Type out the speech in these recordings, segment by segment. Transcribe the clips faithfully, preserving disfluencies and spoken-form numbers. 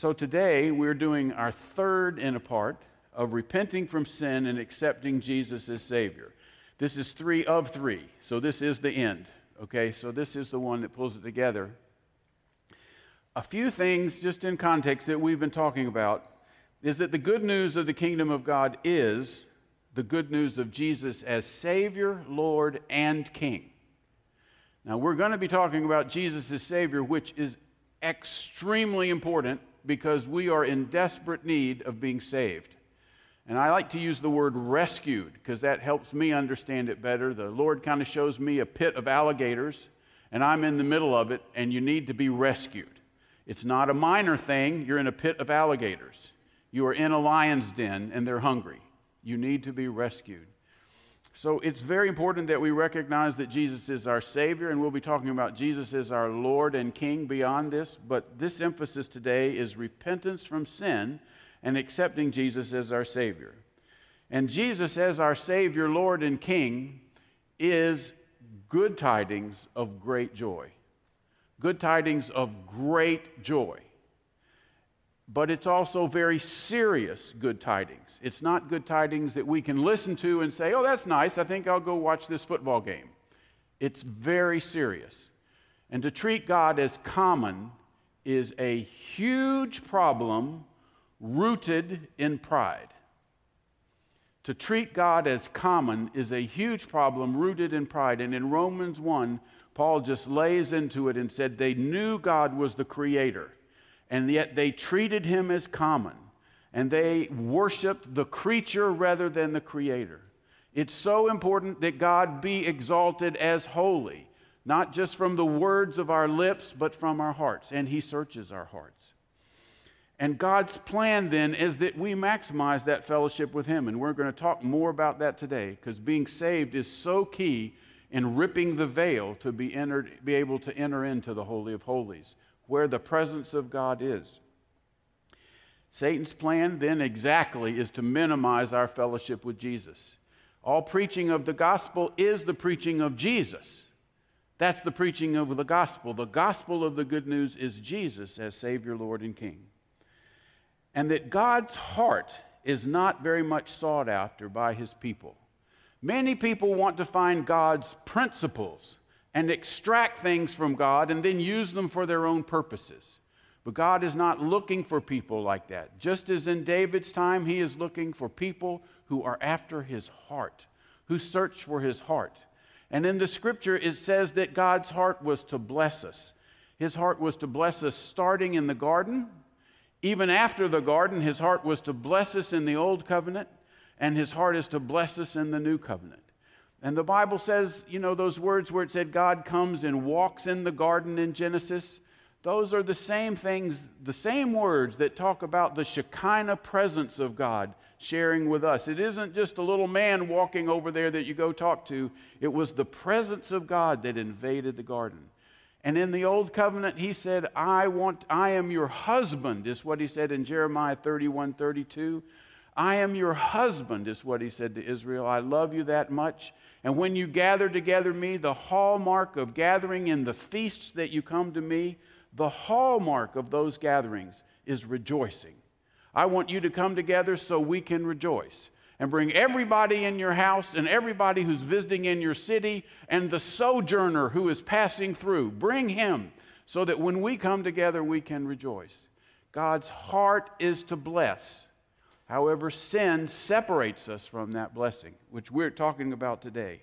So today we're doing our third in a part of repenting from sin and accepting Jesus as Savior. This is three of three, so this is the end, okay? So this is the one that pulls it together. A few things, just in context, that we've been talking about is that the good news of the kingdom of God is the good news of Jesus as Savior, Lord, and King. Now, we're going to be talking about Jesus as Savior, which is extremely important because we are in desperate need of being saved. And I like to use the word rescued because that helps me understand it better. The Lord kind of shows me a pit of alligators, and I'm in the middle of it, and you need to be rescued. It's not a minor thing. You're in a pit of alligators. You are in a lion's den, and they're hungry. You need to be rescued. So it's very important that we recognize that Jesus is our Savior, and we'll be talking about Jesus as our Lord and King beyond this. But this emphasis today is repentance from sin and accepting Jesus as our Savior. And Jesus as our Savior, Lord, and King is good tidings of great joy. Good tidings of great joy. But it's also very serious good tidings. It's not good tidings that we can listen to and say, oh, that's nice, I think I'll go watch this football game. It's very serious. And to treat God as common is a huge problem rooted in pride. To treat God as common is a huge problem rooted in pride. And in Romans one, Paul just lays into it and said they knew God was the creator, and yet they treated him as common, and they worshiped the creature rather than the creator. It's so important that God be exalted as holy, not just from the words of our lips, but from our hearts, and he searches our hearts. And God's plan then is that we maximize that fellowship with him. And we're going to talk more about that today because being saved is so key in ripping the veil to be entered, be able to enter into the Holy of Holies where the presence of God is. Satan's plan then exactly is to minimize our fellowship with Jesus. All preaching of the gospel is the preaching of Jesus. That's the preaching of the gospel. The gospel of the good news is Jesus as Savior, Lord, and King. And that God's heart is not very much sought after by his people. Many people want to find God's principles and extract things from God and then use them for their own purposes. But God is not looking for people like that. Just as in David's time, he is looking for people who are after his heart, who search for his heart. And in the scripture, it says that God's heart was to bless us. His heart was to bless us starting in the garden. Even after the garden, his heart was to bless us in the old covenant, and his heart is to bless us in the new covenant. And the Bible says, you know, those words where it said God comes and walks in the garden in Genesis, those are the same things, the same words that talk about the Shekinah presence of God sharing with us. It isn't just a little man walking over there that you go talk to. It was the presence of God that invaded the garden. And in the old covenant, he said, I want, I am your husband, is what he said in Jeremiah thirty-one thirty-two. I am your husband, is what he said to Israel. I love you that much. And when you gather together me, the hallmark of gathering in the feasts that you come to me, the hallmark of those gatherings is rejoicing. I want you to come together so we can rejoice. And bring everybody in your house and everybody who's visiting in your city and the sojourner who is passing through. Bring him so that when we come together, we can rejoice. God's heart is to bless. However, sin separates us from that blessing, which we're talking about today.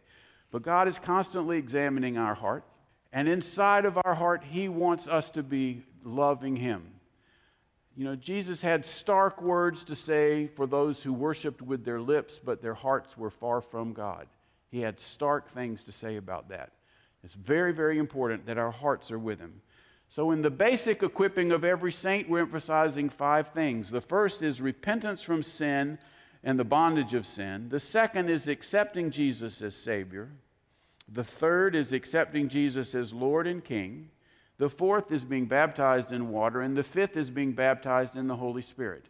But God is constantly examining our heart. And inside of our heart, he wants us to be loving him. You know, Jesus had stark words to say for those who worshiped with their lips, but their hearts were far from God. He had stark things to say about that. It's very, very important that our hearts are with him. So in the basic equipping of every saint, we're emphasizing five things. The first is repentance from sin and the bondage of sin. The second is accepting Jesus as Savior. The third is accepting Jesus as Lord and King. The fourth is being baptized in water, and the fifth is being baptized in the Holy Spirit.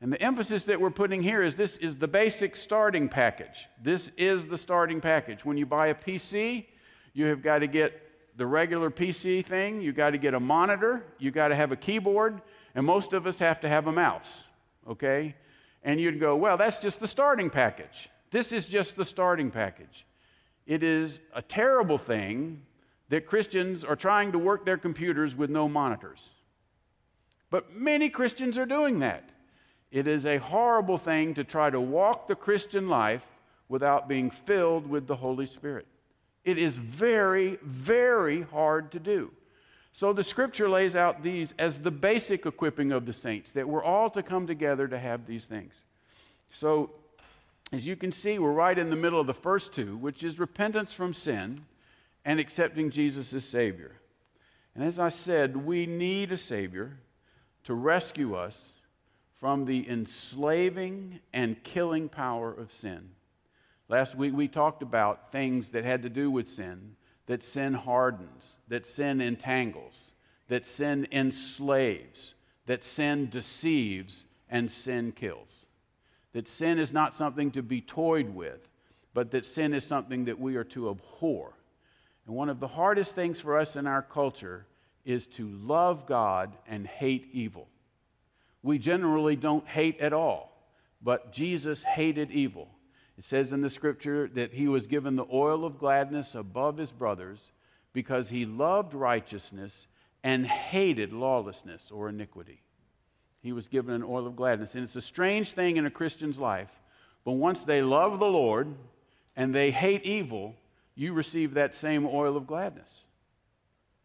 And the emphasis that we're putting here is this is the basic starting package. This is the starting package. When you buy a P C, you have got to get the regular P C thing, you got to get a monitor, you got to have a keyboard, and most of us have to have a mouse, okay? And you'd go, well, that's just the starting package. This is just the starting package. It is a terrible thing that Christians are trying to work their computers with no monitors. But many Christians are doing that. It is a horrible thing to try to walk the Christian life without being filled with the Holy Spirit. It is very, very hard to do. So the Scripture lays out these as the basic equipping of the saints, that we're all to come together to have these things. So as you can see, we're right in the middle of the first two, which is repentance from sin and accepting Jesus as Savior. And as I said, we need a Savior to rescue us from the enslaving and killing power of sin. Last week we talked about things that had to do with sin, that sin hardens, that sin entangles, that sin enslaves, that sin deceives, and sin kills. That sin is not something to be toyed with, but that sin is something that we are to abhor. And one of the hardest things for us in our culture is to love God and hate evil. We generally don't hate at all, but Jesus hated evil. It says in the Scripture that he was given the oil of gladness above his brothers because he loved righteousness and hated lawlessness or iniquity. He was given an oil of gladness. And it's a strange thing in a Christian's life, but once they love the Lord and they hate evil, you receive that same oil of gladness.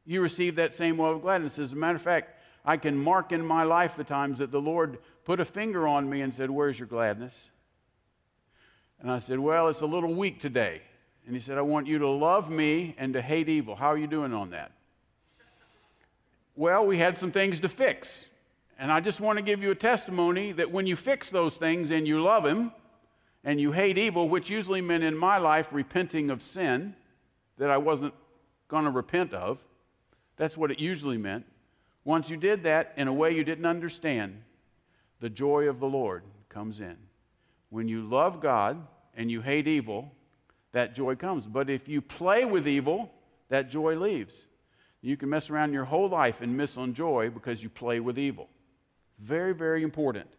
You receive that same oil of gladness. As a matter of fact, I can mark in my life the times that the Lord put a finger on me and said, "Where's your gladness?" And I said, "Well, it's a little weak today." And he said, "I want you to love me and to hate evil. How are you doing on that?" "Well, we had some things to fix. And I just want to give you a testimony that when you fix those things and you love him and you hate evil," which usually meant in my life repenting of sin that I wasn't going to repent of. That's what it usually meant. Once you did that in a way you didn't understand, the joy of the Lord comes in. When you love God and you hate evil, that joy comes. But if you play with evil, that joy leaves. You can mess around your whole life and miss on joy because you play with evil. Very, very important.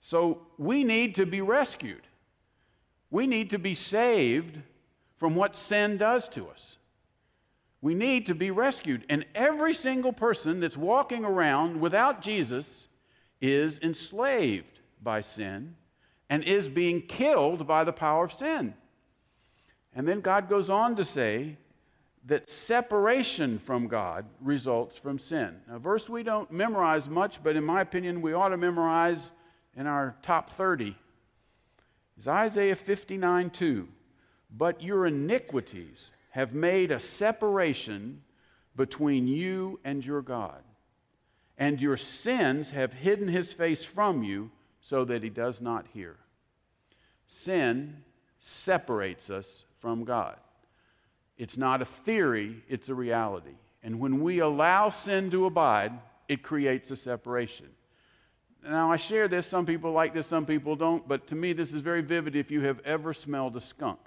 So we need to be rescued. We need to be saved from what sin does to us. We need to be rescued. And every single person that's walking around without Jesus is enslaved by sin and is being killed by the power of sin. And then God goes on to say that separation from God results from sin. A verse we don't memorize much, but in my opinion, we ought to memorize in our top thirty. It's Isaiah fifty-nine two. "But your iniquities have made a separation between you and your God, and your sins have hidden his face from you so that he does not hear." Sin separates us from God. It's not a theory, it's a reality. And when we allow sin to abide, it creates a separation. Now, I share this, some people like this, some people don't, but to me this is very vivid if you have ever smelled a skunk.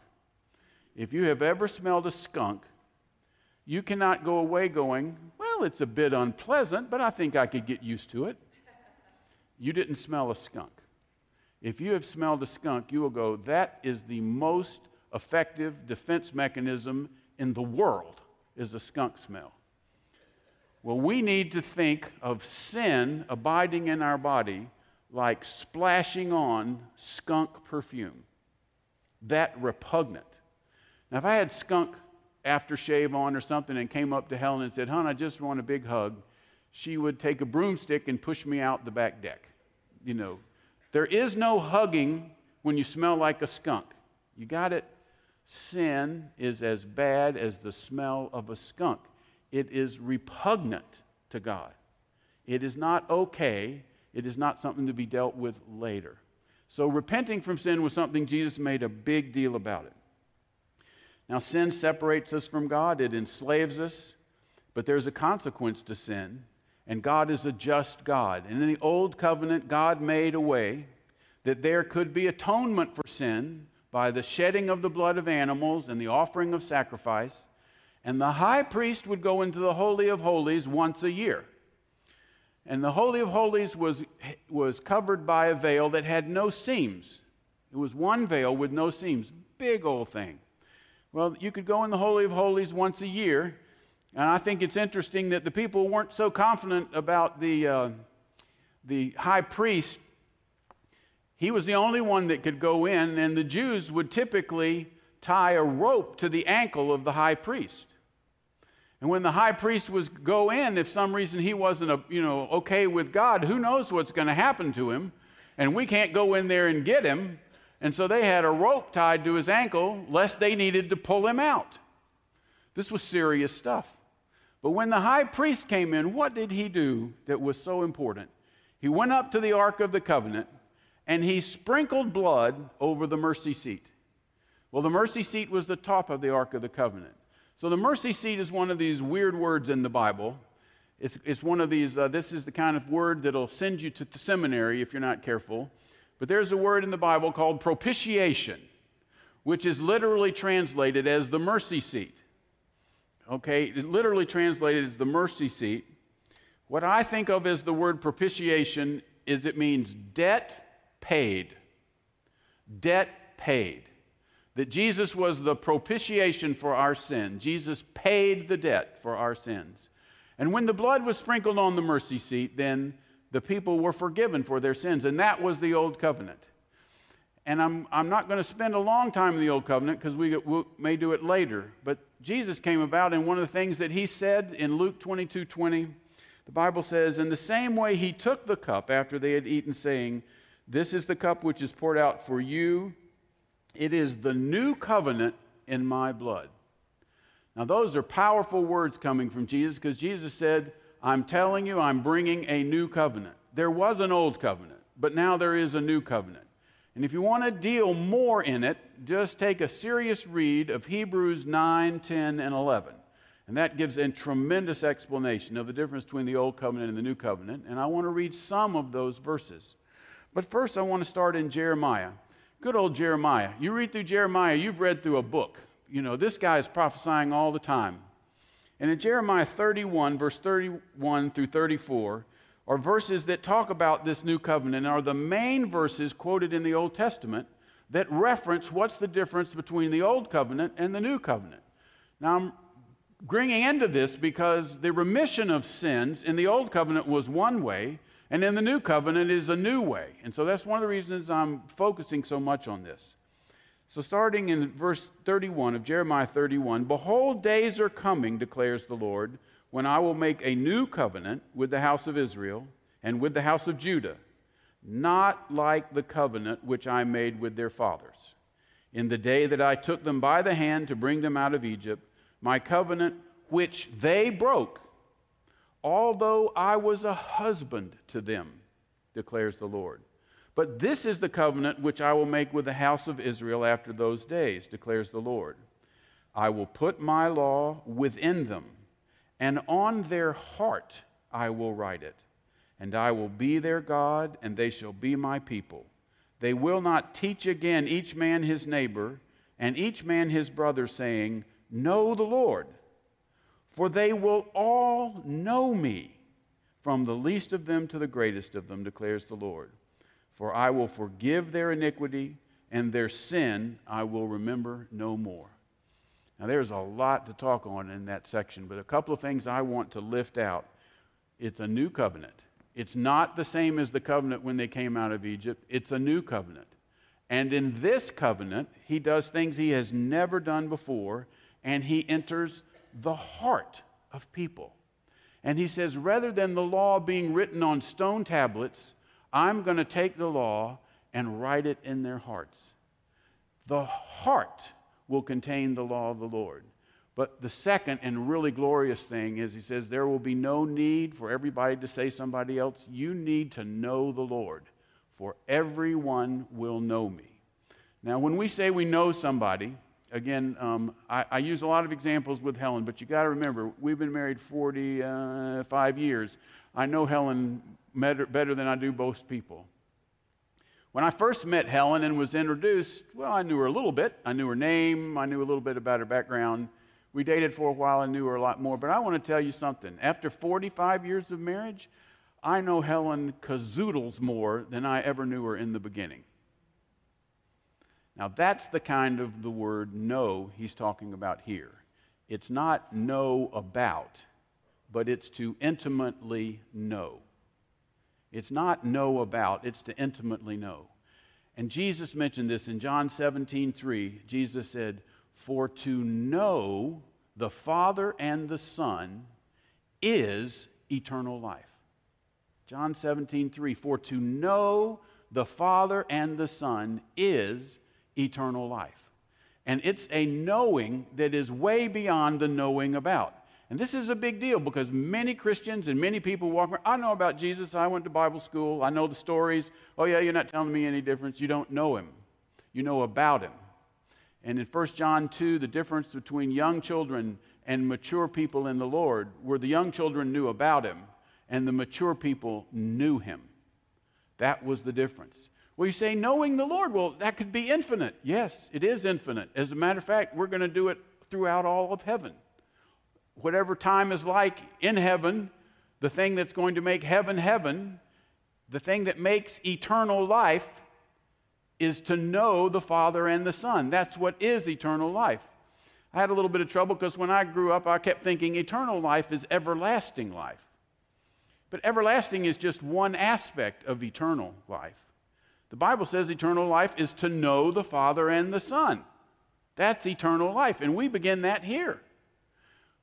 If you have ever smelled a skunk, you cannot go away going, "Well, it's a bit unpleasant, but I think I could get used to it." You didn't smell a skunk. If you have smelled a skunk, you will go, "That is the most effective defense mechanism in the world, is a skunk smell." Well, we need to think of sin abiding in our body like splashing on skunk perfume. That repugnant. Now, if I had skunk aftershave on or something and came up to Helen and said, "Hon, I just want a big hug," she would take a broomstick and push me out the back deck. You know, there is no hugging when you smell like a skunk. You got it? Sin is as bad as the smell of a skunk. It is repugnant to God. It is not okay. It is not something to be dealt with later. So repenting from sin was something Jesus made a big deal about it. Now, sin separates us from God. It enslaves us. But there's a consequence to sin, and God is a just God. And in the old covenant, God made a way that there could be atonement for sin by the shedding of the blood of animals and the offering of sacrifice. And the high priest would go into the Holy of Holies once a year. And the Holy of Holies was, was covered by a veil that had no seams. It was one veil with no seams. Big old thing. Well, you could go in the Holy of Holies once a year. And I think it's interesting that the people weren't so confident about the uh, the high priest. He was the only one that could go in, and the Jews would typically tie a rope to the ankle of the high priest. And when the high priest was go in, if some reason he wasn't a, you know okay with God, who knows what's going to happen to him, and we can't go in there and get him. And so they had a rope tied to his ankle, lest they needed to pull him out. This was serious stuff. But when the high priest came in, what did he do that was so important? He went up to the Ark of the Covenant, and he sprinkled blood over the mercy seat. Well, the mercy seat was the top of the Ark of the Covenant. So the mercy seat is one of these weird words in the Bible. It's, it's one of these, uh, this is the kind of word that'll send you to the seminary if you're not careful. But there's a word in the Bible called propitiation, which is literally translated as the mercy seat. Okay, it literally translated as the mercy seat. What I think of as the word propitiation is it means debt paid. Debt paid. That Jesus was the propitiation for our sin. Jesus paid the debt for our sins. And when the blood was sprinkled on the mercy seat, then the people were forgiven for their sins. And that was the Old Covenant. And I'm I'm not going to spend a long time in the Old Covenant because we we'll, may do it later. But Jesus came about, and one of the things that he said in Luke twenty-two twenty, the Bible says, "In the same way he took the cup after they had eaten, saying, 'This is the cup which is poured out for you. It is the new covenant in my blood.'" Now those are powerful words coming from Jesus, because Jesus said, "I'm telling you, I'm bringing a new covenant." There was an old covenant, but now there is a new covenant. And if you want to deal more in it, just take a serious read of Hebrews nine, ten, and eleven. And that gives a tremendous explanation of the difference between the Old Covenant and the New Covenant. And I want to read some of those verses. But first, I want to start in Jeremiah. Good old Jeremiah. You read through Jeremiah, you've read through a book. You know, this guy is prophesying all the time. And in Jeremiah thirty-one, verse thirty-one through thirty-four, are verses that talk about this new covenant, are the main verses quoted in the Old Testament that reference what's the difference between the Old Covenant and the New Covenant. Now, I'm bringing into this because the remission of sins in the Old Covenant was one way, and in the New Covenant is a new way. And so that's one of the reasons I'm focusing so much on this. So starting in verse thirty-one of Jeremiah thirty-one, "Behold, days are coming, declares the Lord, when I will make a new covenant with the house of Israel and with the house of Judah, not like the covenant which I made with their fathers in the day that I took them by the hand to bring them out of Egypt, my covenant which they broke, although I was a husband to them, declares the Lord. But this is the covenant which I will make with the house of Israel after those days, declares the Lord. I will put my law within them, and on their heart I will write it. And I will be their God, and they shall be my people. They will not teach again each man his neighbor, and each man his brother, saying, 'Know the Lord.' For they will all know me, from the least of them to the greatest of them, declares the Lord. For I will forgive their iniquity, and their sin I will remember no more." Now, there's a lot to talk on in that section, but a couple of things I want to lift out. It's a new covenant. It's not the same as the covenant when they came out of Egypt. It's a new covenant. And in this covenant, he does things he has never done before, and he enters the heart of people. And he says, rather than the law being written on stone tablets, I'm going to take the law and write it in their hearts. The heart will contain the law of the Lord. But the second and really glorious thing is he says there will be no need for everybody to say somebody else, "You need to know the Lord, for everyone will know me." Now, when we say we know somebody, again, um, I, I use a lot of examples with Helen, but you got to remember, we've been married forty-five years. I know Helen better, better than I do most people. When I first met Helen and was introduced, well, I knew her a little bit. I knew her name. I knew a little bit about her background. We dated for a while. I knew her a lot more. But I want to tell you something. After forty-five years of marriage, I know Helen kazoodles more than I ever knew her in the beginning. Now that's the kind of the word know he's talking about here. It's not know about, but it's to intimately know. It's not know about, it's to intimately know. And Jesus mentioned this in John seventeen three. Jesus said, "For to know the Father and the Son is eternal life." John seventeen three, "For to know the Father and the Son is eternal life." And it's a knowing that is way beyond the knowing about. And this is a big deal because many Christians and many people walk around, I know about Jesus, I went to Bible school, I know the stories. Oh yeah, you're not telling me any difference. You don't know him. You know about him. And in First John two, the difference between young children and mature people in the Lord, where the young children knew about him and the mature people knew him. That was the difference. Well, you say, knowing the Lord, well, that could be infinite. Yes, it is infinite. As a matter of fact, we're going to do it throughout all of heaven. Whatever time is like in heaven, the thing that's going to make heaven heaven, the thing that makes eternal life is to know the Father and the Son. That's what is eternal life. I had a little bit of trouble because when I grew up, I kept thinking eternal life is everlasting life. But everlasting is just one aspect of eternal life. The Bible says eternal life is to know the Father and the Son. That's eternal life, and we begin that here.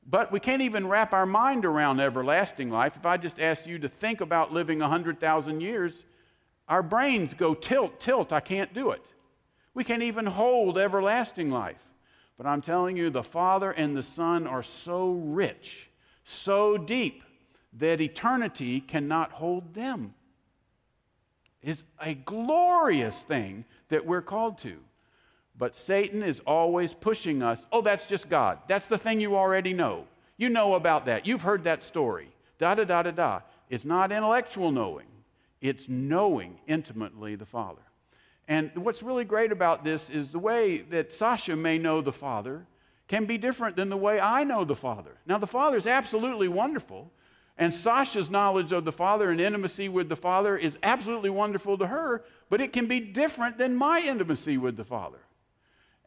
But we can't even wrap our mind around everlasting life. If I just asked you to think about living one hundred thousand years, our brains go tilt, tilt, I can't do it. We can't even hold everlasting life. But I'm telling you, the Father and the Son are so rich, so deep, that eternity cannot hold them. It's a glorious thing that we're called to. But Satan is always pushing us, oh, that's just God. That's the thing you already know. You know about that. You've heard that story. Da-da-da-da-da. It's not intellectual knowing. It's knowing intimately the Father. And what's really great about this is the way that Sasha may know the Father can be different than the way I know the Father. Now, the Father is absolutely wonderful, and Sasha's knowledge of the Father and intimacy with the Father is absolutely wonderful to her, but it can be different than my intimacy with the Father.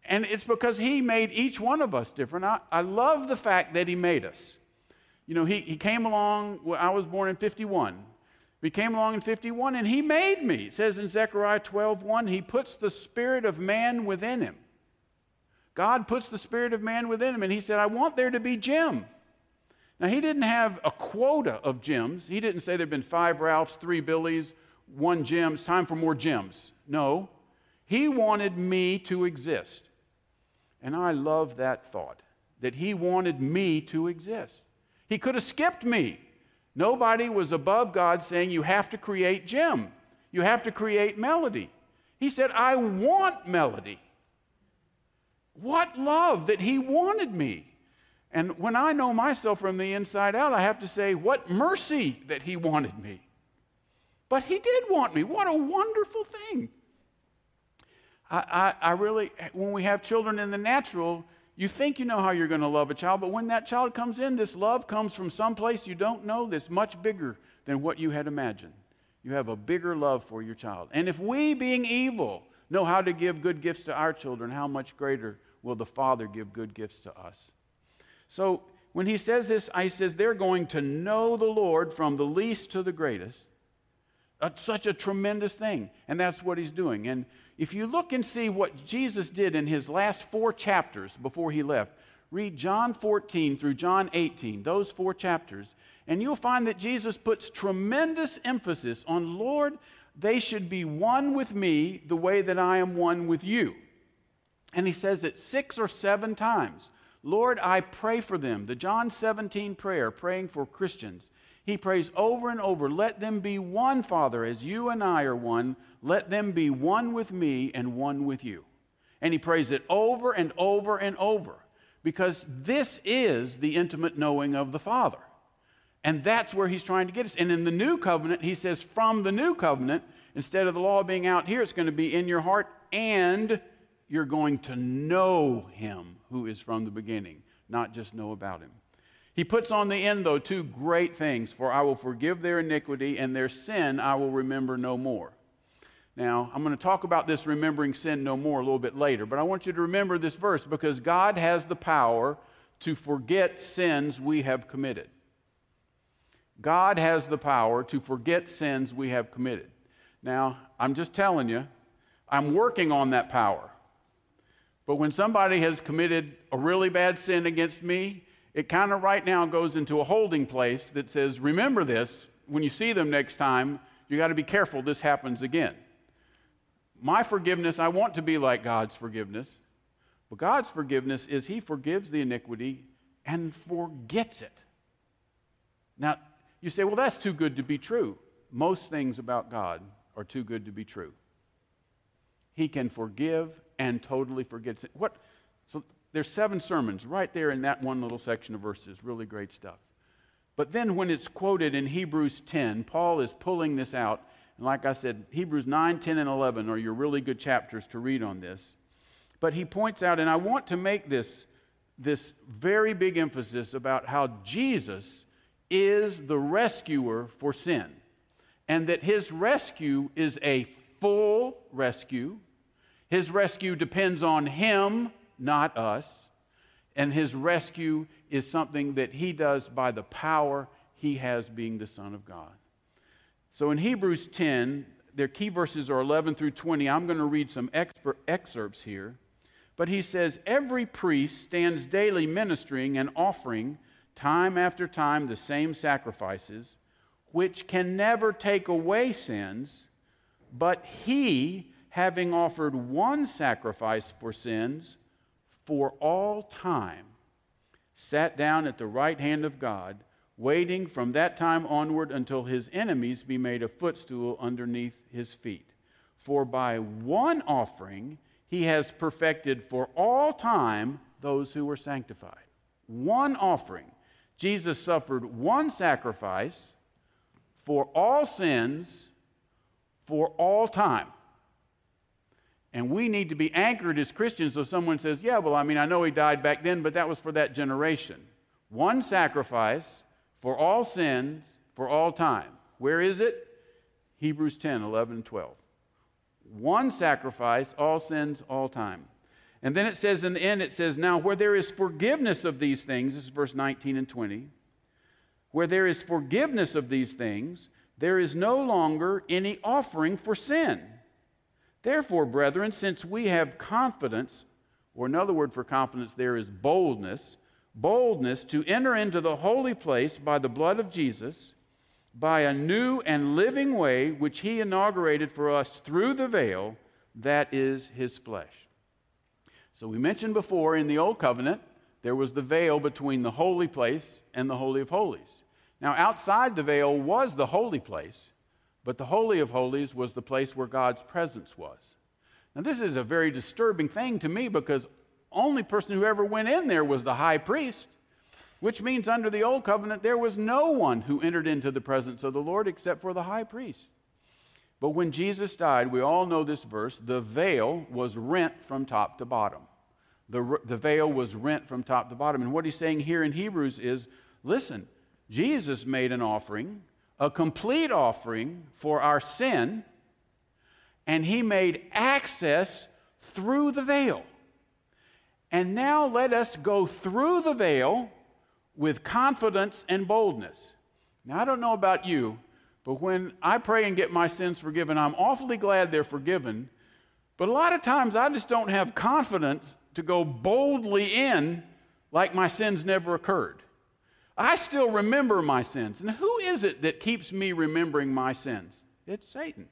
And it's because he made each one of us different. I, I love the fact that he made us. You know, he, he came along, well, I was born in fifty-one. He came along in fifty-one and he made me. It says in Zechariah twelve one, he puts the spirit of man within him. God puts the spirit of man within him, and he said, I want there to be Jim. Now, he didn't have a quota of Jims. He didn't say there have been five Ralphs, three Billies, one Jim. It's time for more Jims. No, he wanted me to exist. And I love that thought, that he wanted me to exist. He could have skipped me. Nobody was above God saying, you have to create Jim. You have to create Melody. He said, I want Melody. What love that he wanted me. And when I know myself from the inside out, I have to say, what mercy that he wanted me. But he did want me. What a wonderful thing. I, I, I really, when we have children in the natural, you think you know how you're going to love a child, but when that child comes in, this love comes from someplace you don't know that's much bigger than what you had imagined. You have a bigger love for your child. And if we, being evil, know how to give good gifts to our children, how much greater will the Father give good gifts to us? So when he says this, I says they're going to know the Lord from the least to the greatest. That's such a tremendous thing, and that's what he's doing. And if you look and see what Jesus did in his last four chapters before he left, read John fourteen through John eighteen, those four chapters, and you'll find that Jesus puts tremendous emphasis on, Lord, they should be one with me the way that I am one with you. And he says it six or seven times. Lord, I pray for them. The John seventeen prayer, praying for Christians. He prays over and over, let them be one, Father, as you and I are one. Let them be one with me and one with you. And he prays it over and over and over because this is the intimate knowing of the Father. And that's where he's trying to get us. And in the new covenant, he says from the new covenant, instead of the law being out here, it's going to be in your heart, and you're going to know him who is from the beginning, not just know about him. He puts on the end, though, two great things. For I will forgive their iniquity, and their sin I will remember no more. Now, I'm going to talk about this remembering sin no more a little bit later, but I want you to remember this verse because God has the power to forget sins we have committed. God has the power to forget sins we have committed. Now, I'm just telling you, I'm working on that power. But when somebody has committed a really bad sin against me, it kind of right now goes into a holding place that says, remember this, when you see them next time, you got to be careful this happens again. My forgiveness, I want to be like God's forgiveness, but God's forgiveness is He forgives the iniquity and forgets it. Now, you say, well, that's too good to be true. Most things about God are too good to be true. He can forgive and totally forgets it. What? So there's seven sermons right there in that one little section of verses. Really great stuff. But then when it's quoted in Hebrews ten, Paul is pulling this out. And like I said, Hebrews nine, ten, and eleven are your really good chapters to read on this. But he points out, and I want to make this, this very big emphasis about how Jesus is the rescuer for sin, and that His rescue is a full rescue. His rescue depends on Him, not us, and His rescue is something that He does by the power He has being the Son of God. So in Hebrews ten, their key verses are eleven through twenty. I'm going to read some excerpts here. But he says, every priest stands daily ministering and offering time after time the same sacrifices, which can never take away sins, but He, having offered one sacrifice for sins for all time, sat down at the right hand of God, waiting from that time onward until His enemies be made a footstool underneath His feet. For by one offering He has perfected for all time those who were sanctified. One offering. Jesus suffered one sacrifice for all sins for all time. And we need to be anchored as Christians so someone says, yeah, well, I mean, I know He died back then, but that was for that generation. One sacrifice for all sins, for all time. Where is it? Hebrews ten, eleven, and twelve. One sacrifice, all sins, all time. And then it says in the end, it says, now where there is forgiveness of these things, this is verse nineteen and twenty, where there is forgiveness of these things, there is no longer any offering for sin. Therefore, brethren, since we have confidence, or another word for confidence there is boldness, boldness to enter into the holy place by the blood of Jesus, by a new and living way which He inaugurated for us through the veil, that is His flesh. So we mentioned before in the Old Covenant, there was the veil between the holy place and the Holy of Holies. Now outside the veil was the holy place, but the Holy of Holies was the place where God's presence was. Now this is a very disturbing thing to me because only person who ever went in there was the high priest, which means under the Old Covenant there was no one who entered into the presence of the Lord except for the high priest. But when Jesus died, we all know this verse, the veil was rent from top to bottom. The, the veil was rent from top to bottom. And what he's saying here in Hebrews is, listen, Jesus made an offering, a complete offering for our sin, and He made access through the veil. And now let us go through the veil with confidence and boldness. Now, I don't know about you, but when I pray and get my sins forgiven, I'm awfully glad they're forgiven. But a lot of times I just don't have confidence to go boldly in like my sins never occurred. I still remember my sins. And who is it that keeps me remembering my sins? It's Satan.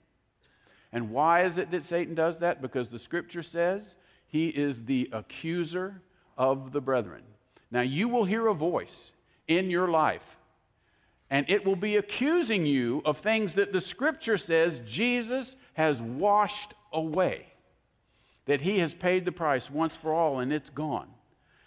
And why is it that Satan does that? Because the Scripture says, He is the accuser of the brethren. Now you will hear a voice in your life, and it will be accusing you of things that the Scripture says Jesus has washed away, that He has paid the price once for all, and it's gone.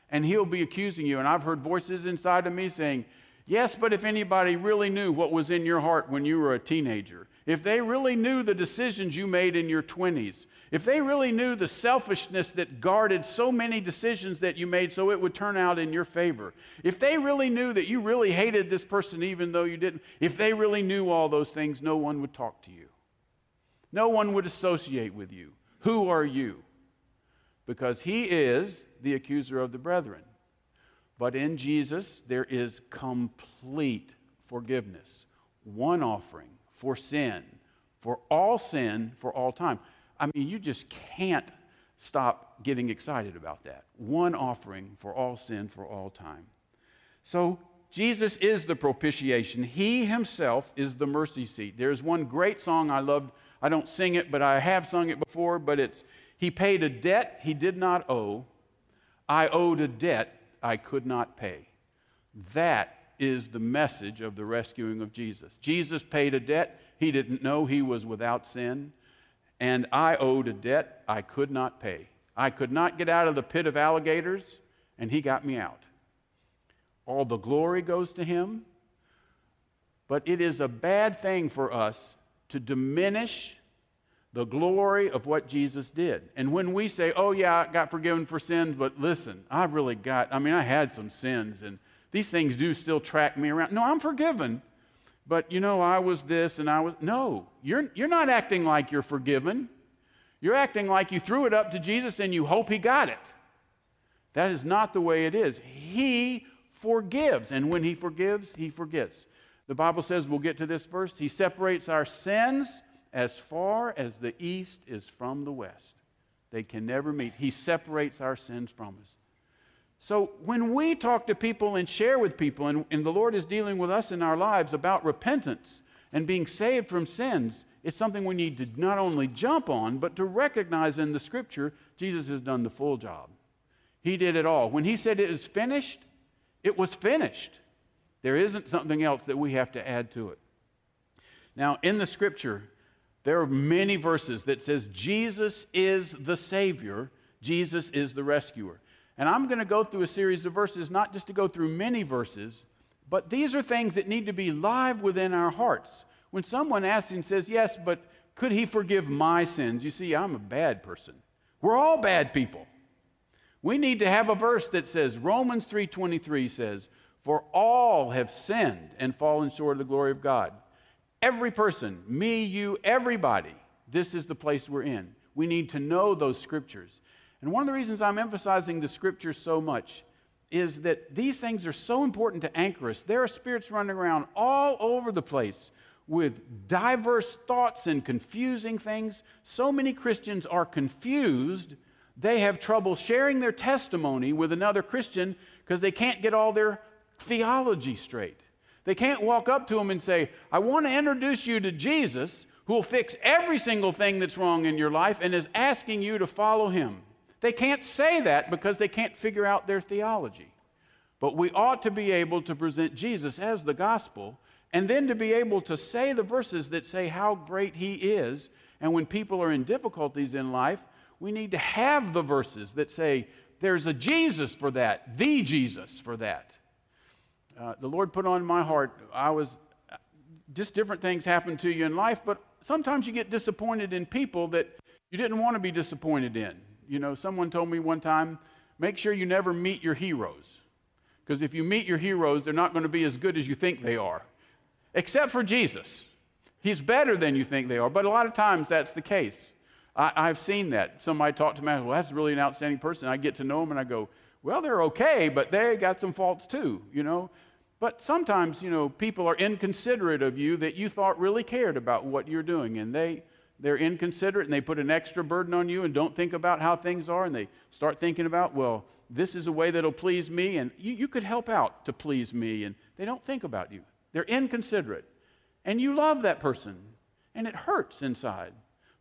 And He'll be accusing you. And I've heard voices inside of me saying, yes, but if anybody really knew what was in your heart when you were a teenager if they really knew the decisions you made in your twenties, if they really knew the selfishness that guarded so many decisions that you made so it would turn out in your favor, if they really knew that you really hated this person even though you didn't, if they really knew all those things, no one would talk to you. No one would associate with you. Who are you? Because he is the accuser of the brethren. But in Jesus, there is complete forgiveness. One offering for sin, for all sin, for all time. I mean, you just can't stop getting excited about that. One offering for all sin, for all time. So Jesus is the propitiation. He himself is the mercy seat. There's one great song I loved. I don't sing it, but I have sung it before, but it's, he paid a debt he did not owe. I owed a debt I could not pay. That is the message of the rescuing of Jesus. Jesus paid a debt he didn't know. He was without sin, and I owed a debt I could not pay. I could not get out of the pit of alligators, and he got me out. All the glory goes to him, but it is a bad thing for us to diminish the glory of what Jesus did. And when we say, oh yeah, I got forgiven for sins, but listen, I really got, I mean, I had some sins, and these things do still track me around. No, I'm forgiven, but you know, I was this and I was, no, you're, you're not acting like you're forgiven. You're acting like you threw it up to Jesus and you hope he got it. That is not the way it is. He forgives, and when he forgives, he forgets. The Bible says, we'll get to this first, he separates our sins as far as the east is from the west. They can never meet. He separates our sins from us. So when we talk to people and share with people, and, and the Lord is dealing with us in our lives about repentance and being saved from sins, it's something we need to not only jump on, but to recognize in the Scripture, Jesus has done the full job. He did it all. When he said it is finished, it was finished. There isn't something else that we have to add to it. Now, in the Scripture, there are many verses that says Jesus is the Savior, Jesus is the rescuer. And I'm going to go through a series of verses, not just to go through many verses, but these are things that need to be live within our hearts. When someone asks and says, yes, but could he forgive my sins? You see, I'm a bad person. We're all bad people. We need to have a verse that says, Romans three twenty-three says, for all have sinned and fallen short of the glory of God. Every person, me, you, everybody, this is the place we're in. We need to know those scriptures. And one of the reasons I'm emphasizing the Scriptures so much is that these things are so important to anchor us. There are spirits running around all over the place with diverse thoughts and confusing things. So many Christians are confused. They have trouble sharing their testimony with another Christian because they can't get all their theology straight. They can't walk up to them and say, I want to introduce you to Jesus, who will fix every single thing that's wrong in your life and is asking you to follow him. They can't say that because they can't figure out their theology. But we ought to be able to present Jesus as the gospel, and then to be able to say the verses that say how great he is. And when people are in difficulties in life, we need to have the verses that say there's a Jesus for that, the Jesus for that. Uh, the Lord put on my heart, I was, just different things happen to you in life, but sometimes you get disappointed in people that you didn't want to be disappointed in. You know, someone told me one time, make sure you never meet your heroes. Because if you meet your heroes, they're not going to be as good as you think they are. Except for Jesus. He's better than you think they are. But a lot of times that's the case. I, I've seen that. Somebody talked to me, well, that's really an outstanding person. I get to know them and I go, well, they're okay, but they got some faults too, you know. But sometimes, you know, people are inconsiderate of you that you thought really cared about what you're doing. And they... They're inconsiderate, and they put an extra burden on you and don't think about how things are, and they start thinking about, well, this is a way that'll please me, and you, you could help out to please me, and they don't think about you. They're inconsiderate, and you love that person, and it hurts inside.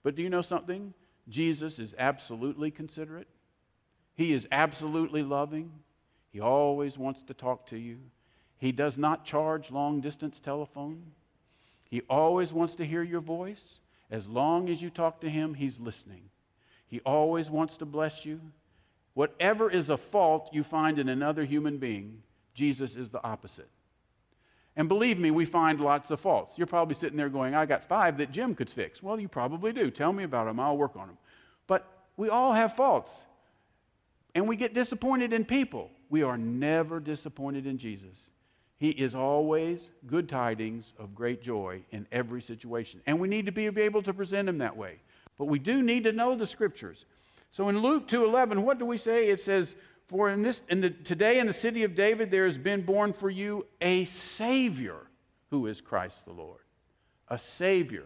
But do you know something? Jesus is absolutely considerate. He is absolutely loving. He always wants to talk to you. He does not charge long-distance telephone. He always wants to hear your voice. As long as you talk to him, he's listening. He always wants to bless you. Whatever is a fault you find in another human being, Jesus is the opposite. And believe me, we find lots of faults. You're probably sitting there going, I got five that Jim could fix. Well, you probably do. Tell me about them. I'll work on them. But we all have faults. And we get disappointed in people. We are never disappointed in Jesus. He is always good tidings of great joy in every situation. And we need to be able to present him that way. But we do need to know the Scriptures. So in Luke two eleven, what do we say? It says, For in this, in the, today in the city of David there has been born for you a Savior who is Christ the Lord. A Savior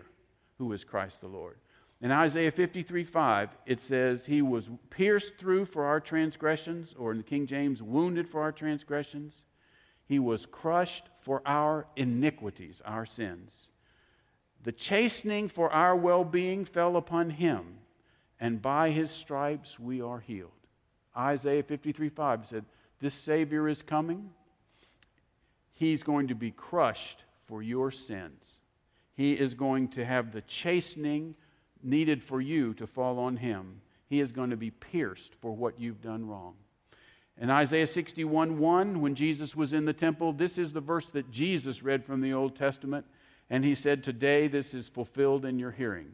who is Christ the Lord. In Isaiah fifty-three five, it says, He was pierced through for our transgressions, or in the King James, wounded for our transgressions. He was crushed for our iniquities, our sins. The chastening for our well-being fell upon Him, and by His stripes we are healed. Isaiah fifty-three five said, This Savior is coming. He's going to be crushed for your sins. He is going to have the chastening needed for you to fall on Him. He is going to be pierced for what you've done wrong. In Isaiah sixty-one one, when Jesus was in the temple, this is the verse that Jesus read from the Old Testament, and He said, Today this is fulfilled in your hearing.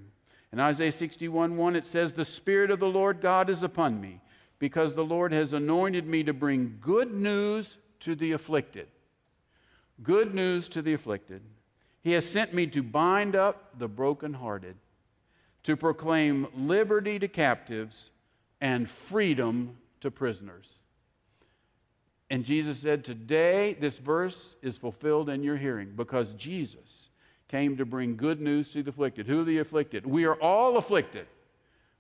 In Isaiah sixty-one one, it says, The Spirit of the Lord God is upon me, because the Lord has anointed me to bring good news to the afflicted. Good news to the afflicted. He has sent me to bind up the brokenhearted, to proclaim liberty to captives and freedom to prisoners. And Jesus said, Today this verse is fulfilled in your hearing, because Jesus came to bring good news to the afflicted. Who are the afflicted? We are all afflicted.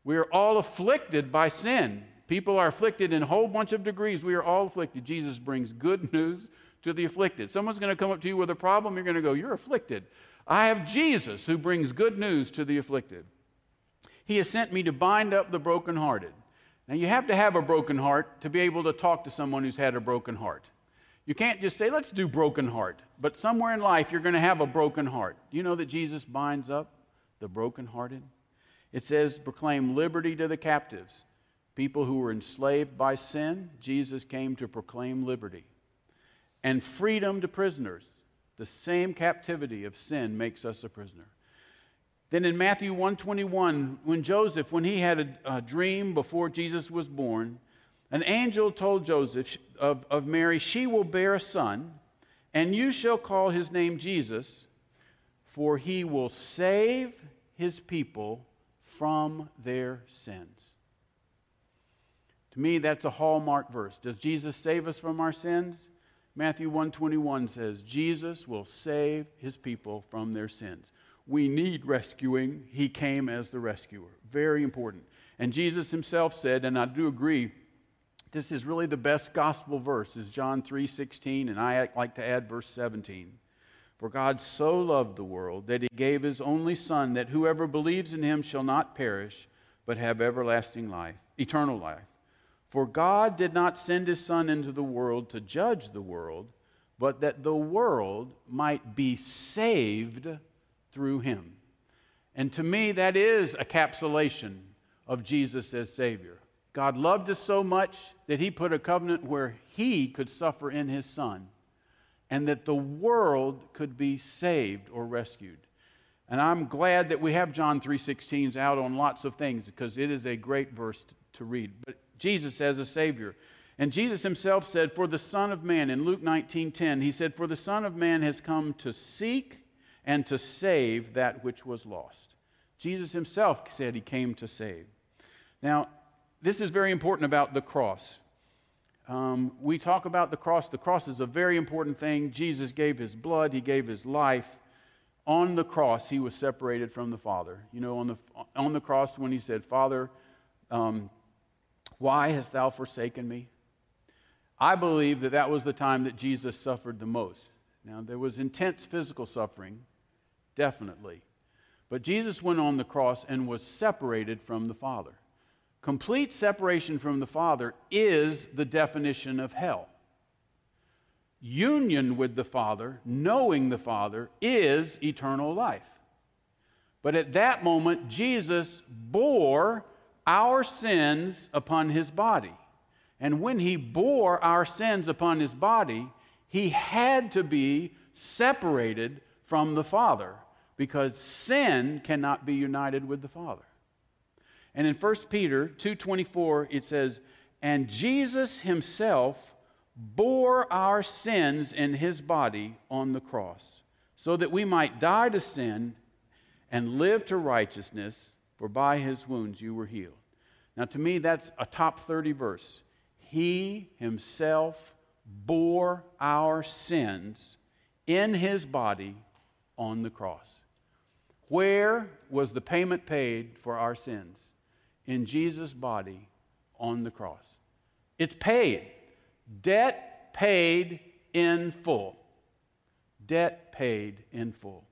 We are all afflicted by sin. People are afflicted in a whole bunch of degrees. We are all afflicted. Jesus brings good news to the afflicted. Someone's going to come up to you with a problem. You're going to go, you're afflicted. I have Jesus who brings good news to the afflicted. He has sent me to bind up the brokenhearted. Now, you have to have a broken heart to be able to talk to someone who's had a broken heart. You can't just say, let's do broken heart. But somewhere in life, you're going to have a broken heart. Do you know that Jesus binds up the brokenhearted? It says, proclaim liberty to the captives. People who were enslaved by sin, Jesus came to proclaim liberty. And freedom to prisoners. The same captivity of sin makes us a prisoner. Then in Matthew one twenty-one, when Joseph, when he had a, a dream before Jesus was born, an angel told Joseph of, of Mary, She will bear a son, and you shall call his name Jesus, for he will save his people from their sins. To me, that's a hallmark verse. Does Jesus save us from our sins? Matthew one twenty-one says, Jesus will save his people from their sins. We need rescuing. He came as the rescuer. Very important. And Jesus himself said, and I do agree, this is really the best gospel verse, is John three sixteen, and I like to add verse seventeen. For God so loved the world that he gave his only Son, that whoever believes in him shall not perish, but have everlasting life, eternal life. For God did not send His Son into the world to judge the world, but that the world might be saved through Him. And to me, that is a capsulation of Jesus as Savior. God loved us so much that He put a covenant where He could suffer in His Son, and that the world could be saved or rescued. And I'm glad that we have John three sixteens out on lots of things, because it is a great verse to read. But Jesus as a Savior. And Jesus himself said, For the Son of Man, in Luke nineteen ten, he said, For the Son of Man has come to seek and to save that which was lost. Jesus himself said he came to save. Now, this is very important about the cross. Um, we talk about the cross. The cross is a very important thing. Jesus gave his blood. He gave his life. On the cross, he was separated from the Father. You know, on the on the cross when he said, Father, um, why hast thou forsaken me? I believe that that was the time that Jesus suffered the most. Now, there was intense physical suffering, definitely. But Jesus went on the cross and was separated from the Father. Complete separation from the Father is the definition of hell. Union with the Father, knowing the Father, is eternal life. But at that moment, Jesus bore our sins upon his body. And when he bore our sins upon his body, he had to be separated from the Father because sin cannot be united with the Father. And in First Peter two twenty-four, it says, "And Jesus himself bore our sins in his body on the cross, so that we might die to sin and live to righteousness, for by his wounds you were healed." Now, to me, that's a top thirty verse. He himself bore our sins in his body on the cross. Where was the payment paid for our sins? In Jesus' body on the cross. It's paid. Debt paid in full. Debt paid in full.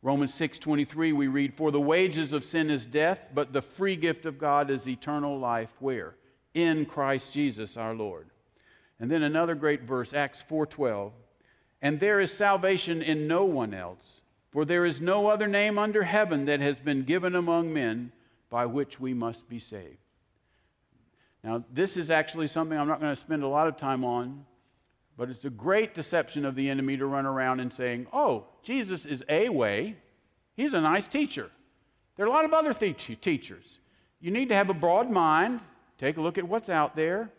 Romans six twenty-three, we read, "For the wages of sin is death, but the free gift of God is eternal life." Where? In Christ Jesus our Lord. And then another great verse, Acts four twelve, "And there is salvation in no one else, for there is no other name under heaven that has been given among men by which we must be saved." Now, this is actually something I'm not going to spend a lot of time on, but it's a great deception of the enemy to run around and saying, "Oh, Jesus is a way. He's a nice teacher." There are a lot of other the- teachers. You need to have a broad mind. Take a look at what's out there.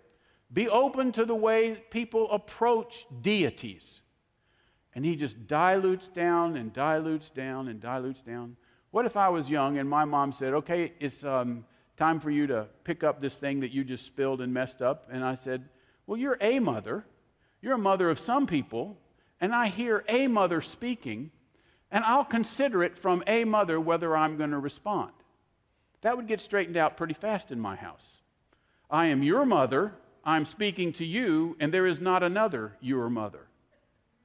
Be open to the way people approach deities. And he just dilutes down and dilutes down and dilutes down. What if I was young and my mom said, "Okay, it's um, time for you to pick up this thing that you just spilled and messed up." And I said, "Well, you're a mother. You're a mother of some people, and I hear a mother speaking, and I'll consider it from a mother whether I'm going to respond." That would get straightened out pretty fast in my house. I am your mother, I'm speaking to you, and there is not another your mother.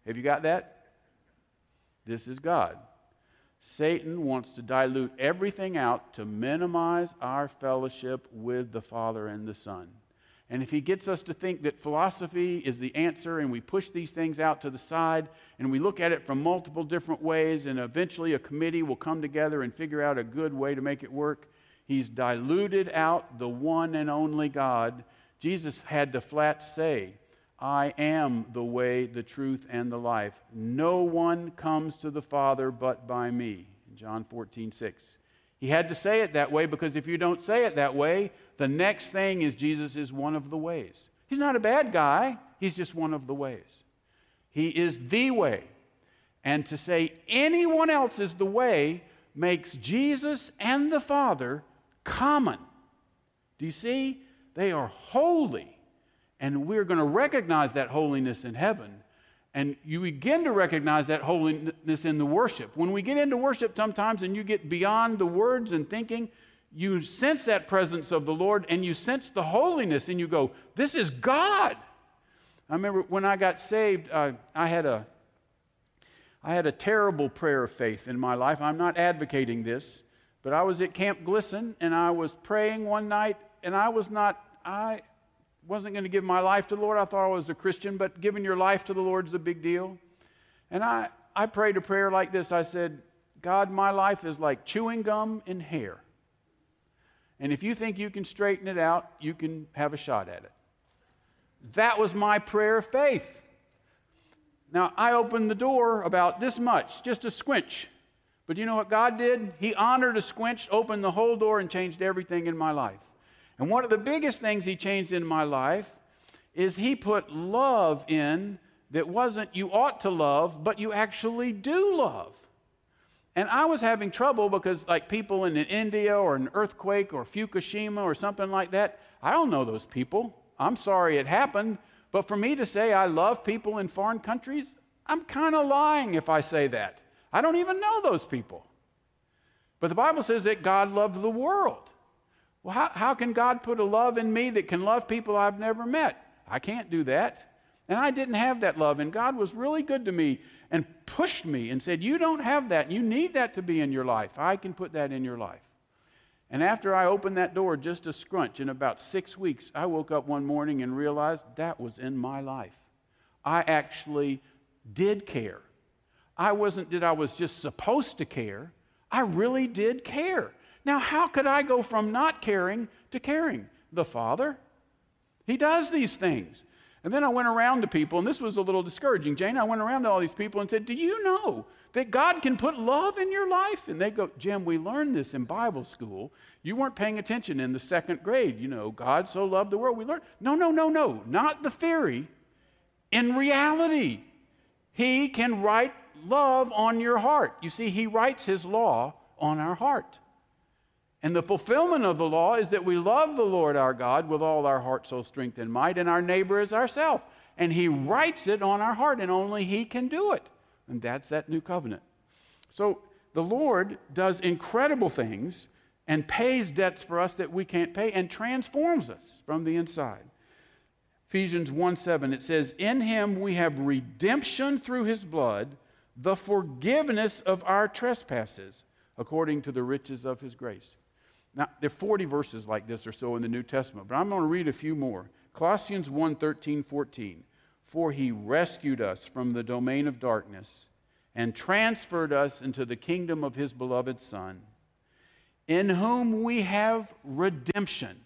Have you got that? This is God. Satan wants to dilute everything out to minimize our fellowship with the Father and the Son. And if he gets us to think that philosophy is the answer and we push these things out to the side and we look at it from multiple different ways and eventually a committee will come together and figure out a good way to make it work, he's diluted out the one and only God. Jesus had to flat say, "I am the way, the truth, and the life. No one comes to the Father but by me." John fourteen six. He had to say it that way because if you don't say it that way, the next thing is Jesus is one of the ways. He's not a bad guy. He's just one of the ways. He is the way. And to say anyone else is the way makes Jesus and the Father common. Do you see? They are holy. And we're going to recognize that holiness in heaven. And you begin to recognize that holiness in the worship. When we get into worship sometimes and you get beyond the words and thinking, you sense that presence of the Lord and you sense the holiness and you go, "This is God." I remember when I got saved, uh, I had a I had a terrible prayer of faith in my life. I'm not advocating this, but I was at Camp Glisten and I was praying one night and I was not, I wasn't going to give my life to the Lord. I thought I was a Christian, but giving your life to the Lord is a big deal. And I, I prayed a prayer like this. I said, "God, my life is like chewing gum and hair. And if you think you can straighten it out, you can have a shot at it." That was my prayer of faith. Now, I opened the door about this much, just a squinch. But you know what God did? He honored a squinch, opened the whole door, and changed everything in my life. And one of the biggest things he changed in my life is he put love in that wasn't you ought to love, but you actually do love. And I was having trouble because like people in India or an earthquake or Fukushima or something like that, I don't know those people. I'm sorry it happened. But for me to say I love people in foreign countries, I'm kind of lying if I say that. I don't even know those people. But the Bible says that God loved the world. Well, how, how can God put a love in me that can love people I've never met? I can't do that. And I didn't have that love. And God was really good to me and pushed me and said, "You don't have that. You need that to be in your life. I can put that in your life." And after I opened that door, just a scrunch, in about six weeks, I woke up one morning and realized that was in my life. I actually did care. I wasn't that I was just supposed to care. I really did care. Now, how could I go from not caring to caring? The Father, he does these things. And then I went around to people, and this was a little discouraging. Jane, I went around to all these people and said, do you know that God can put love in your life? And they go, Jim, we learned this in Bible school. You weren't paying attention in the second grade. You know, God so loved the world. We learned, no, no, no, no, not the theory. In reality, he can write love on your heart. You see, he writes his law on our heart. And the fulfillment of the law is that we love the Lord our God with all our heart, soul, strength, and might, and our neighbor as ourself. And he writes it on our heart, and only he can do it. And that's that new covenant. So the Lord does incredible things and pays debts for us that we can't pay and transforms us from the inside. Ephesians one seven, it says, in him we have redemption through his blood, the forgiveness of our trespasses, according to the riches of his grace. Now, there are forty verses like this or so in the New Testament, but I'm going to read a few more. Colossians one thirteen, fourteen. For he rescued us from the domain of darkness and transferred us into the kingdom of his beloved Son, in whom we have redemption,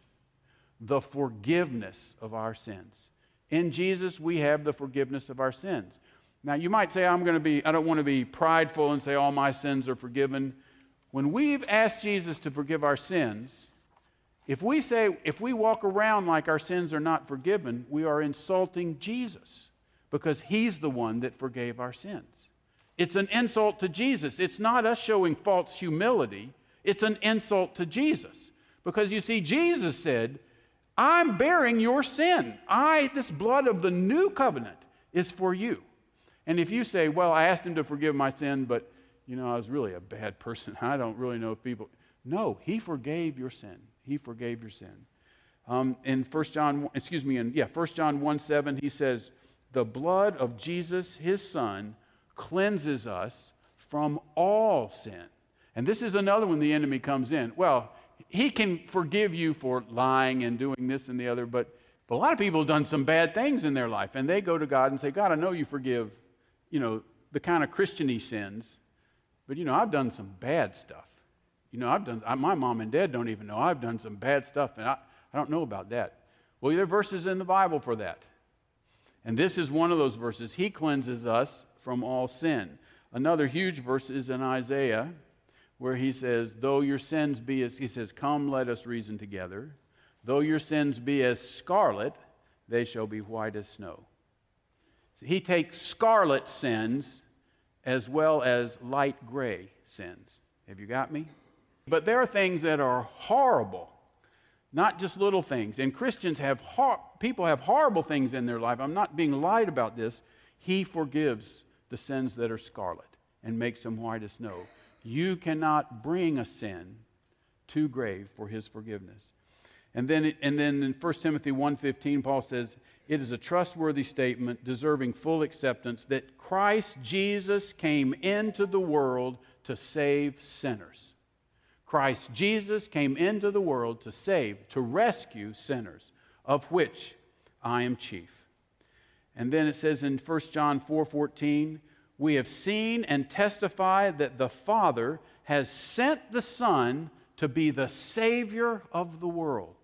the forgiveness of our sins. In Jesus, we have the forgiveness of our sins. Now, you might say, I'm going to be, I don't want to be prideful and say all my sins are forgiven. When we've asked Jesus to forgive our sins, if we say, if we walk around like our sins are not forgiven, we are insulting Jesus because he's the one that forgave our sins. It's an insult to Jesus. It's not us showing false humility. It's an insult to Jesus because, you see, Jesus said, I'm bearing your sin. I, this blood of the new covenant is for you. And if you say, well, I asked him to forgive my sin, but you know, I was really a bad person. I don't really know if people... No, he forgave your sin. He forgave your sin. Um, in First John, excuse me, in, yeah, First John one seven, he says, the blood of Jesus, his son, cleanses us from all sin. And this is another one the enemy comes in. Well, he can forgive you for lying and doing this and the other, but, but a lot of people have done some bad things in their life, and they go to God and say, God, I know you forgive, you know, the kind of Christian-y sins, but, you know, I've done some bad stuff. You know, I've done, I, my mom and dad don't even know I've done some bad stuff, and I, I don't know about that. Well, there are verses in the Bible for that. And this is one of those verses. He cleanses us from all sin. Another huge verse is in Isaiah, where he says, though your sins be as, he says, come, let us reason together. Though your sins be as scarlet, they shall be white as snow. So he takes scarlet sins as well as light gray sins. Have you got me? But there are things that are horrible, not just little things. And Christians have, hor- people have horrible things in their life. I'm not being lied about this. He forgives the sins that are scarlet and makes them white as snow. You cannot bring a sin too grave for his forgiveness. And then, it, and then in First Timothy one fifteen, Paul says, it is a trustworthy statement deserving full acceptance that Christ Jesus came into the world to save sinners. Christ Jesus came into the world to save, to rescue sinners, of which I am chief. And then it says in First John four fourteen, we have seen and testify that the Father has sent the Son to be the Savior of the world.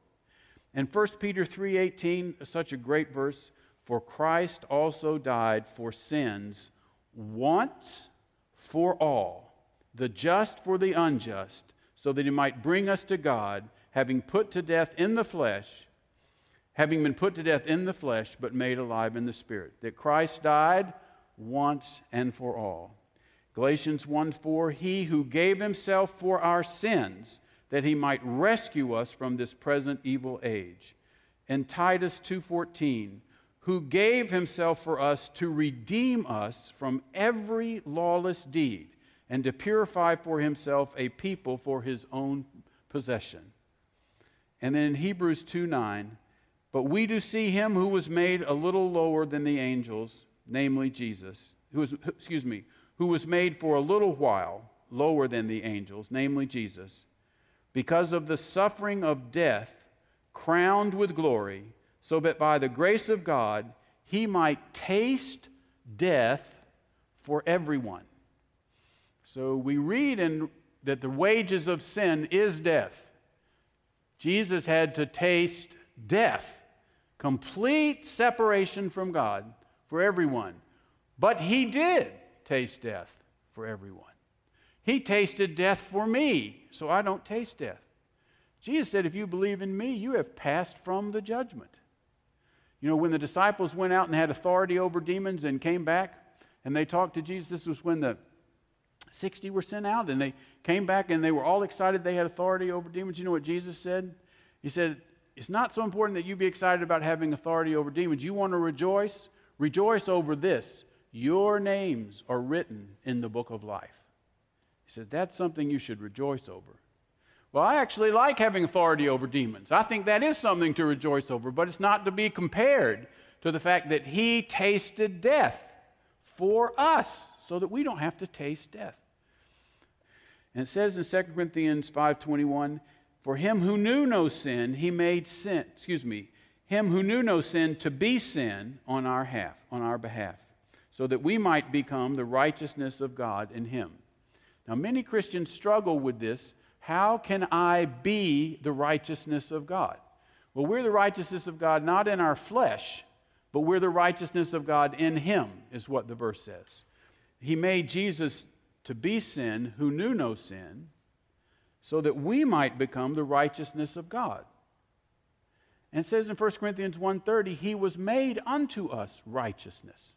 And First Peter three eighteen, such a great verse, for Christ also died for sins once for all, the just for the unjust, so that he might bring us to God, having put to death in the flesh, having been put to death in the flesh, but made alive in the Spirit. That Christ died once and for all. Galatians one four, he who gave himself for our sins, that he might rescue us from this present evil age. And Titus two fourteen, who gave himself for us to redeem us from every lawless deed and to purify for himself a people for his own possession. And then in Hebrews two nine, but we do see him who was made a little lower than the angels, namely Jesus, who was, excuse me, who was made for a little while lower than the angels, namely Jesus, because of the suffering of death, crowned with glory, so that by the grace of God he might taste death for everyone. So we read in, that the wages of sin is death. Jesus had to taste death Complete separation from God for everyone. But he did taste death for everyone. He tasted death for me, so I don't taste death. Jesus said, if you believe in me, you have passed from the judgment. You know, when the disciples went out and had authority over demons and came back, and they talked to Jesus, this was when the sixty were sent out, and they came back and they were all excited they had authority over demons. You know what Jesus said? He said, it's not so important that you be excited about having authority over demons. You want to rejoice? Rejoice over this. Your names are written in the book of life. He said, that's something you should rejoice over. Well, I actually like having authority over demons. I think that is something to rejoice over, but it's not to be compared to the fact that he tasted death for us so that we don't have to taste death. And it says in Second Corinthians five twenty-one, for him who knew no sin, he made sin, excuse me, him who knew no sin to be sin on our half, on our behalf, so that we might become the righteousness of God in him. Now, many Christians struggle with this. How can I be the righteousness of God? Well, we're the righteousness of God not in our flesh, but we're the righteousness of God in him, is what the verse says. He made Jesus to be sin who knew no sin, so that we might become the righteousness of God. And it says in First Corinthians one thirty, he was made unto us righteousness.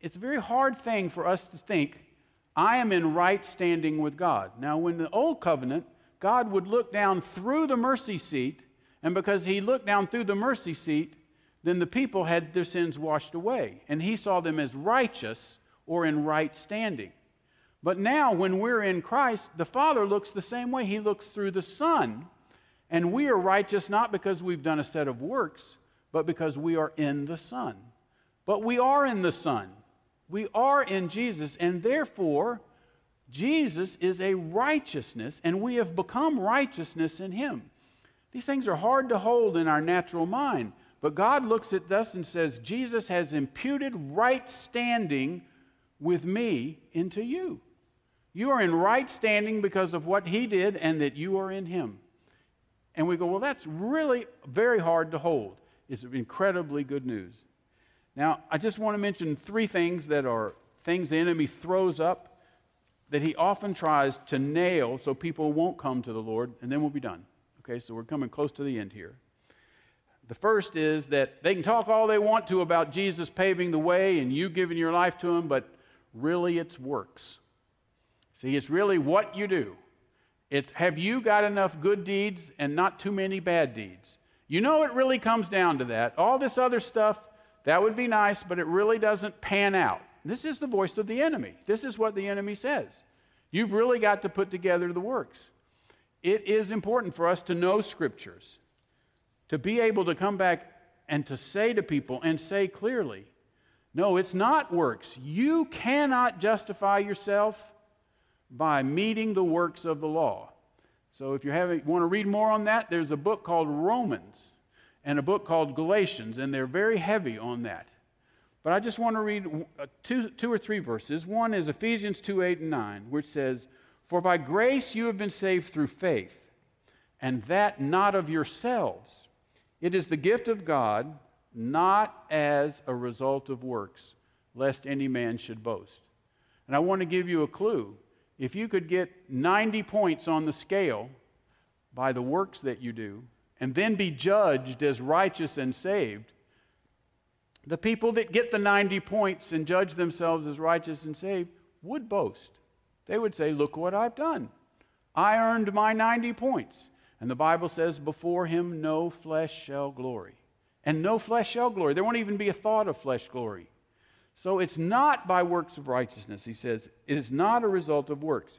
It's a very hard thing for us to think, I am in right standing with God. Now, when the old covenant, God would look down through the mercy seat, and because he looked down through the mercy seat, then the people had their sins washed away, and he saw them as righteous or in right standing. But now, when we're in Christ, the Father looks the same way. He looks through the Son, and we are righteous not because we've done a set of works, but because we are in the Son. But we are in the Son. We are in Jesus, and therefore, Jesus is a righteousness, and we have become righteousness in him. These things are hard to hold in our natural mind, but God looks at us and says, Jesus has imputed right standing with me into you. You are in right standing because of what he did and that you are in him. And we go, well, that's really very hard to hold. It's incredibly good news. Now, I just want to mention three things that are things the enemy throws up that he often tries to nail so people won't come to the Lord, and then we'll be done. Okay, so we're coming close to the end here. The first is that they can talk all they want to about Jesus paving the way and you giving your life to him, but really it's works. See, it's really what you do. It's have you got enough good deeds and not too many bad deeds? You know it really comes down to that. All this other stuff, that would be nice, but it really doesn't pan out. This is the voice of the enemy. This is what the enemy says. You've really got to put together the works. It is important for us to know scriptures, to be able to come back and to say to people and say clearly, no, it's not works. You cannot justify yourself by meeting the works of the law. So if you having, want to read more on that, there's a book called Romans and a book called Galatians, and they're very heavy on that. But I just want to read two, two or three verses. One is Ephesians two, eight, and nine, which says, for by grace you have been saved through faith, and that not of yourselves. It is the gift of God, not as a result of works, lest any man should boast. And I want to give you a clue. If you could get ninety points on the scale by the works that you do, and then be judged as righteous and saved, the people that get the ninety points and judge themselves as righteous and saved would boast. They would say, look what I've done. I earned my ninety points. And the Bible says, before him no flesh shall glory. And no flesh shall glory. There won't even be a thought of flesh glory. So it's not by works of righteousness, he says. It is not a result of works.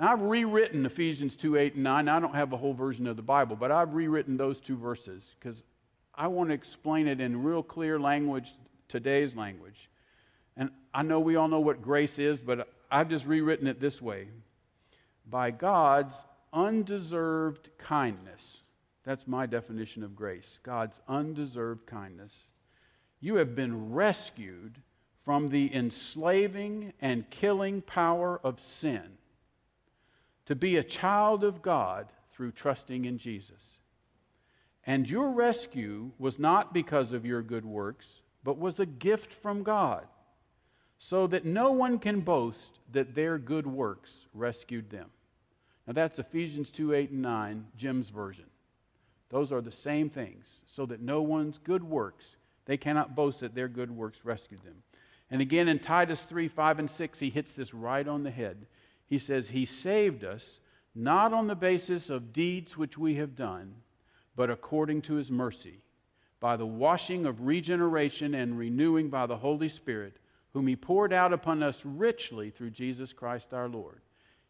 Now, I've rewritten Ephesians two, eight, and nine. I don't have a whole version of the Bible, but I've rewritten those two verses because I want to explain it in real clear language, today's language. And I know we all know what grace is, but I've just rewritten it this way. By God's undeserved kindness. That's my definition of grace, God's undeserved kindness. You have been rescued from the enslaving and killing power of sin to be a child of God through trusting in Jesus. And your rescue was not because of your good works, but was a gift from God, so that no one can boast that their good works rescued them." Now that's Ephesians two, eight, and nine, Jim's version. Those are the same things, so that no one's good works, they cannot boast that their good works rescued them. And again in Titus three, five, and six, he hits this right on the head. He says, "He saved us, not on the basis of deeds which we have done, but according to his mercy, by the washing of regeneration and renewing by the Holy Spirit, whom he poured out upon us richly through Jesus Christ our Lord."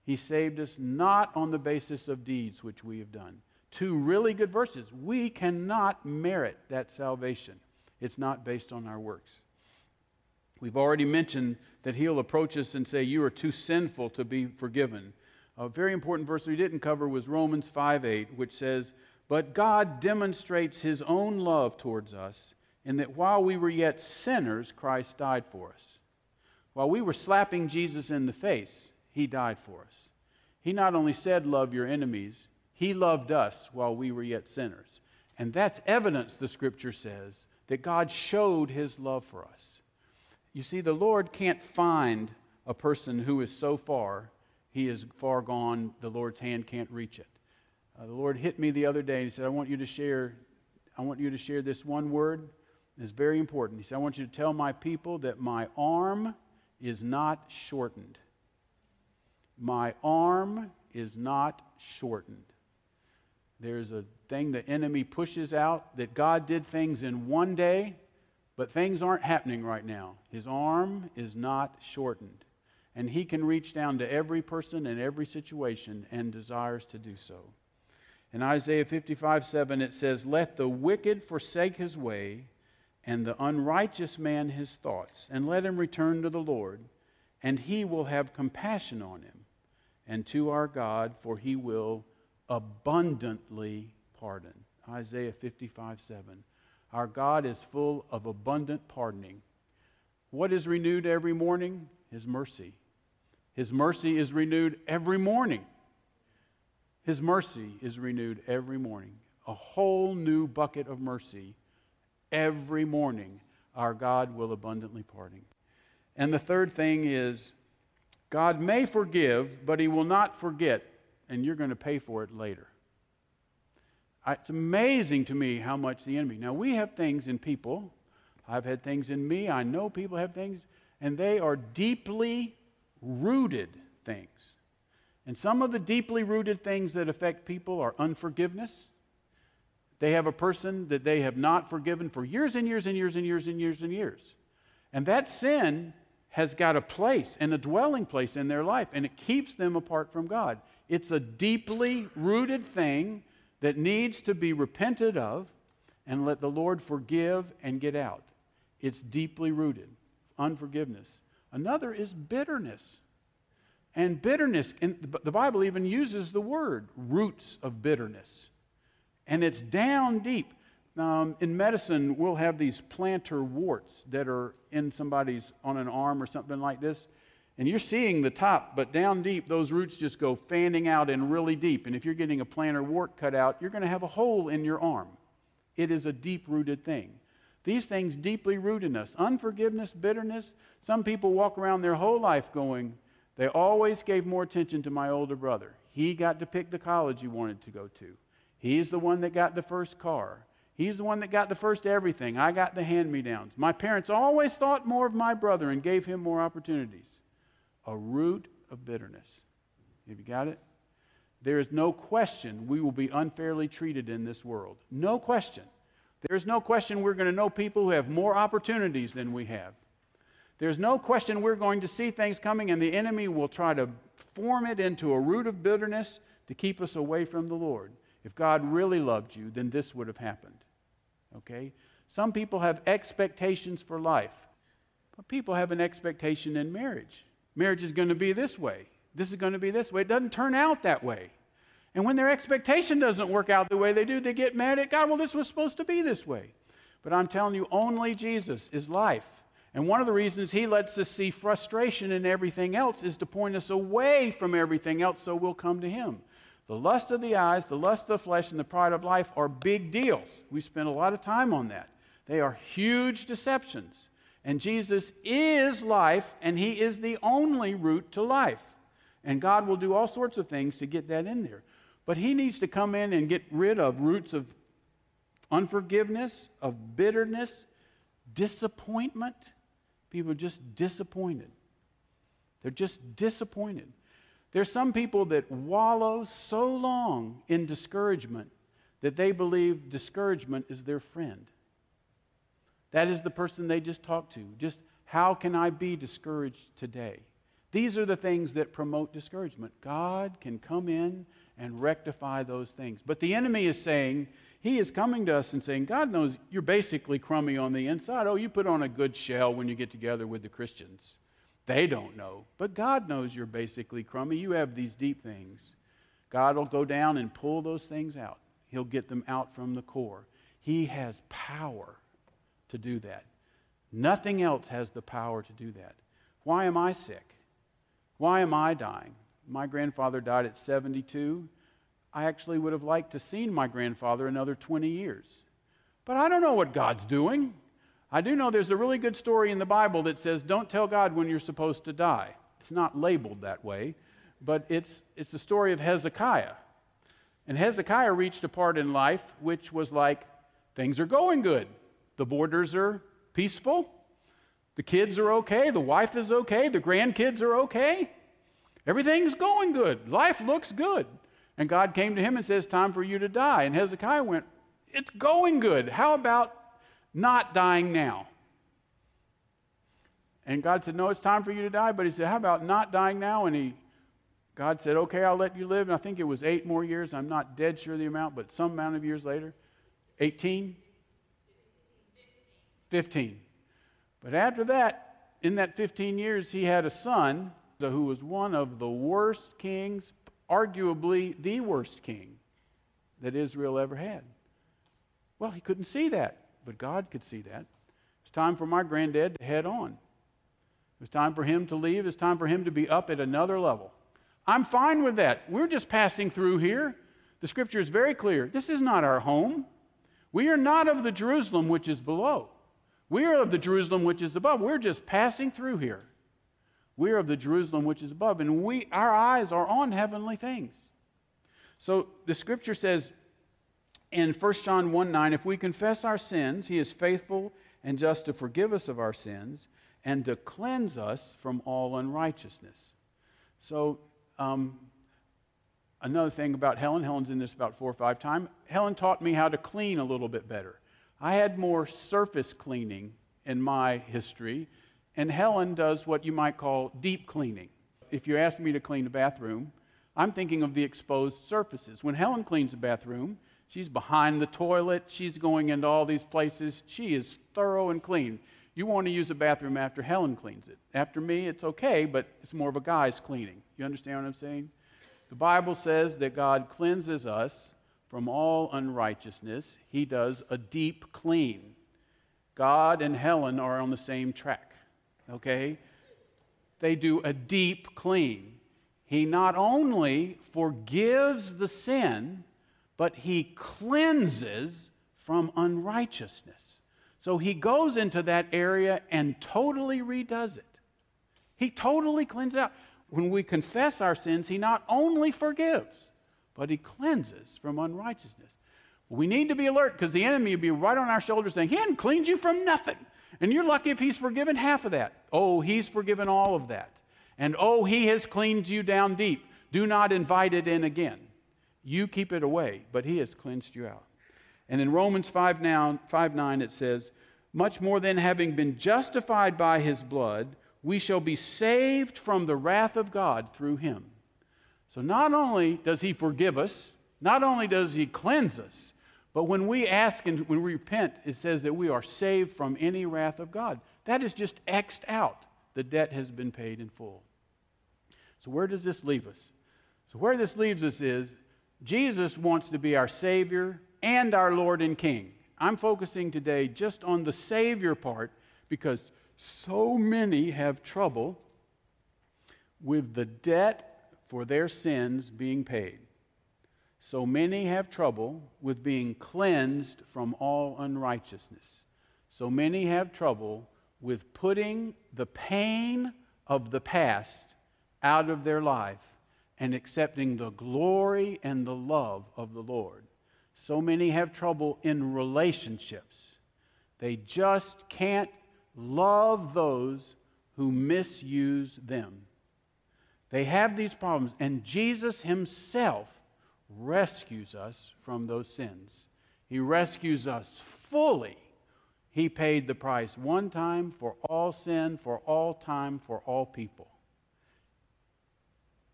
He saved us not on the basis of deeds which we have done. Two really good verses. We cannot merit that salvation. It's not based on our works. We've already mentioned that he'll approach us and say, "You are too sinful to be forgiven." A very important verse we didn't cover was Romans five eight, which says, "But God demonstrates his own love towards us, in that while we were yet sinners, Christ died for us." While we were slapping Jesus in the face, he died for us. He not only said, "Love your enemies," he loved us while we were yet sinners. And that's evidence, the Scripture says, that God showed his love for us. You see, the Lord can't find a person who is so far, he is far gone, the Lord's hand can't reach it. Uh, the Lord hit me the other day, and he said, I want you to share, I want you to share this one word. It's very important. He said, I want you to tell my people that my arm is not shortened. My arm is not shortened. There's a thing the enemy pushes out that God did things in one day, but things aren't happening right now. His arm is not shortened. And he can reach down to every person and every situation and desires to do so. In Isaiah fifty-five, seven, it says, "Let the wicked forsake his way, and the unrighteous man his thoughts, and let him return to the Lord, and he will have compassion on him, and to our God, for he will abundantly pardon." Isaiah fifty-five, seven. Our God is full of abundant pardoning. What is renewed every morning? His mercy. His mercy is renewed every morning. His mercy is renewed every morning. A whole new bucket of mercy every morning. Our God will abundantly pardon. And the third thing is, God may forgive, but he will not forget, and you're going to pay for it later. It's amazing to me how much the enemy... Now, we have things in people. I've had things in me. I know people have things, and they are deeply rooted things. And some of the deeply rooted things that affect people are unforgiveness. They have a person that they have not forgiven for years and years and years and years and years and years. And that sin has got a place and a dwelling place in their life, and it keeps them apart from God. It's a deeply rooted thing that needs to be repented of and let the Lord forgive and get out. It's deeply rooted, unforgiveness. Another is bitterness. And bitterness, and the Bible even uses the word roots of bitterness. And it's down deep. Um, in medicine, we'll have these plantar warts that are in somebody's, on an arm or something like this. And you're seeing the top, but down deep, those roots just go fanning out and really deep. And if you're getting a plantar wart cut out, you're going to have a hole in your arm. It is a deep-rooted thing. These things deeply root in us. Unforgiveness, bitterness. Some people walk around their whole life going, they always gave more attention to my older brother. He got to pick the college he wanted to go to. He's the one that got the first car. He's the one that got the first everything. I got the hand-me-downs. My parents always thought more of my brother and gave him more opportunities. A root of bitterness. Have you got it? There is no question we will be unfairly treated in this world. No question. There is no question we're going to know people who have more opportunities than we have. There's no question we're going to see things coming, and the enemy will try to form it into a root of bitterness to keep us away from the Lord. If God really loved you, then this would have happened. Okay? Some people have expectations for life. But people have an expectation in marriage. Marriage is going to be this way. This is going to be this way. It doesn't turn out that way. And when their expectation doesn't work out the way they do, they get mad at God. Well, this was supposed to be this way. But I'm telling you, only Jesus is life. And one of the reasons he lets us see frustration in everything else is to point us away from everything else so we'll come to him. The lust of the eyes, the lust of the flesh, and the pride of life are big deals. We spend a lot of time on that. They are huge deceptions. And Jesus is life, and he is the only route to life. And God will do all sorts of things to get that in there. But he needs to come in and get rid of roots of unforgiveness, of bitterness, disappointment. People are just disappointed. They're just disappointed. There's some people that wallow so long in discouragement that they believe discouragement is their friend. That is the person they just talked to. Just, how can I be discouraged today? These are the things that promote discouragement. God can come in and rectify those things. But the enemy is saying, he is coming to us and saying, God knows you're basically crummy on the inside. Oh, you put on a good shell when you get together with the Christians. They don't know. But God knows you're basically crummy. You have these deep things. God will go down and pull those things out. He'll get them out from the core. He has power to do that. Nothing else has the power to do that. Why am I sick? Why am I dying? My grandfather died at seventy-two. I actually would have liked to have seen my grandfather another twenty years. But I don't know what God's doing. I do know there's a really good story in the Bible that says, don't tell God when you're supposed to die. It's not labeled that way, but it's it's the story of Hezekiah. And Hezekiah reached a part in life which was like, things are going good. The borders are peaceful. The kids are okay. The wife is okay. The grandkids are okay. Everything's going good. Life looks good. And God came to him and says, time for you to die. And Hezekiah went, it's going good. How about not dying now? And God said, no, it's time for you to die. But he said, how about not dying now? And he, God said, okay, I'll let you live. And I think it was eight more years. I'm not dead sure of the amount, but some amount of years later. eighteen? fifteen. But after that, in that fifteen years, he had a son who was one of the worst kings, arguably the worst king that Israel ever had. Well, he couldn't see that, but God could see that. It was time for my granddad to head on. It was time for him to leave. It was time for him to be up at another level. I'm fine with that. We're just passing through here. The scripture is very clear. This is not our home. We are not of the Jerusalem which is below. We are of the Jerusalem which is above. We're just passing through here. We are of the Jerusalem which is above, and we our eyes are on heavenly things. So the scripture says in First John one nine, if we confess our sins, he is faithful and just to forgive us of our sins and to cleanse us from all unrighteousness. So um, another thing about Helen, Helen's in this about four or five times, Helen taught me how to clean a little bit better. I had more surface cleaning in my history, and Helen does what you might call deep cleaning. If you ask me to clean a bathroom, I'm thinking of the exposed surfaces. When Helen cleans a bathroom, she's behind the toilet, she's going into all these places, she is thorough and clean. You want to use a bathroom after Helen cleans it. After me, it's okay, but it's more of a guy's cleaning. You understand what I'm saying? The Bible says that God cleanses us from all unrighteousness. He does a deep clean. God and Helen are on the same track, okay? They do a deep clean. He not only forgives the sin, but he cleanses from unrighteousness. So he goes into that area and totally redoes it. He totally cleans out. When we confess our sins, he not only forgives, but he cleanses from unrighteousness. We need to be alert because the enemy will be right on our shoulders saying, he hadn't cleaned you from nothing. And you're lucky if he's forgiven half of that. Oh, he's forgiven all of that. And oh, he has cleansed you down deep. Do not invite it in again. You keep it away, but he has cleansed you out. And in Romans five nine, it says, much more than having been justified by his blood, we shall be saved from the wrath of God through him. So not only does he forgive us, not only does he cleanse us, but when we ask and when we repent, it says that we are saved from any wrath of God. That is just X'd out. The debt has been paid in full. So where does this leave us? So where this leaves us is Jesus wants to be our Savior and our Lord and King. I'm focusing today just on the Savior part because so many have trouble with the debt for their sins being paid. So many have trouble with being cleansed from all unrighteousness. So many have trouble with putting the pain of the past out of their life and accepting the glory and the love of the Lord. So many have trouble in relationships. They just can't love those who misuse them. They have these problems, and Jesus himself rescues us from those sins. He rescues us fully. He paid the price one time for all sin, for all time, for all people.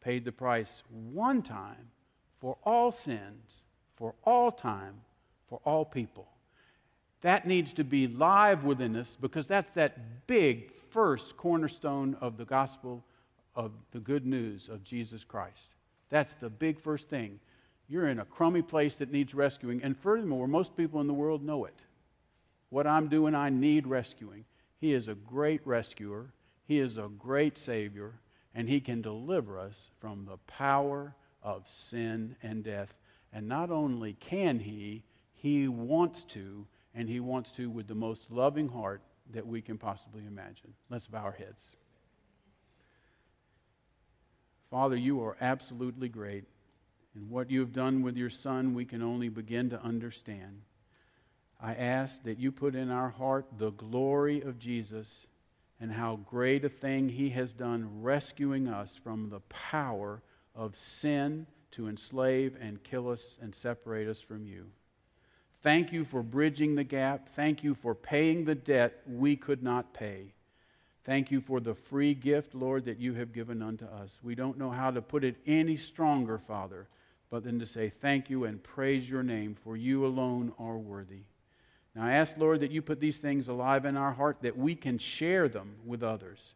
Paid the price one time for all sins, for all time, for all people. That needs to be live within us, because that's that big first cornerstone of the gospel, of the good news of Jesus Christ. That's the big first thing. You're in a crummy place that needs rescuing, and furthermore, most people in the world know it. What I'm doing, I need rescuing. He is a great rescuer. He is a great Savior, and He can deliver us from the power of sin and death. And not only can He, He wants to, and He wants to with the most loving heart that we can possibly imagine. Let's bow our heads. Father, you are absolutely great. And what you've done with your Son, we can only begin to understand. I ask that you put in our heart the glory of Jesus and how great a thing he has done rescuing us from the power of sin to enslave and kill us and separate us from you. Thank you for bridging the gap. Thank you for paying the debt we could not pay. Thank you for the free gift, Lord, that you have given unto us. We don't know how to put it any stronger, Father, but then to say thank you and praise your name, for you alone are worthy. Now I ask, Lord, that you put these things alive in our heart, that we can share them with others.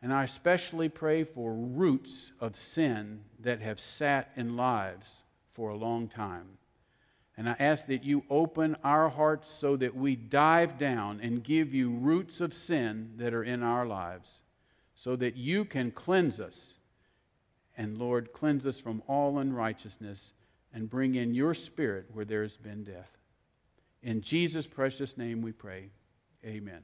And I especially pray for roots of sin that have sat in lives for a long time. And I ask that you open our hearts so that we dive down and give you roots of sin that are in our lives, so that you can cleanse us. And Lord, cleanse us from all unrighteousness and bring in your Spirit where there has been death. In Jesus' precious name we pray. Amen.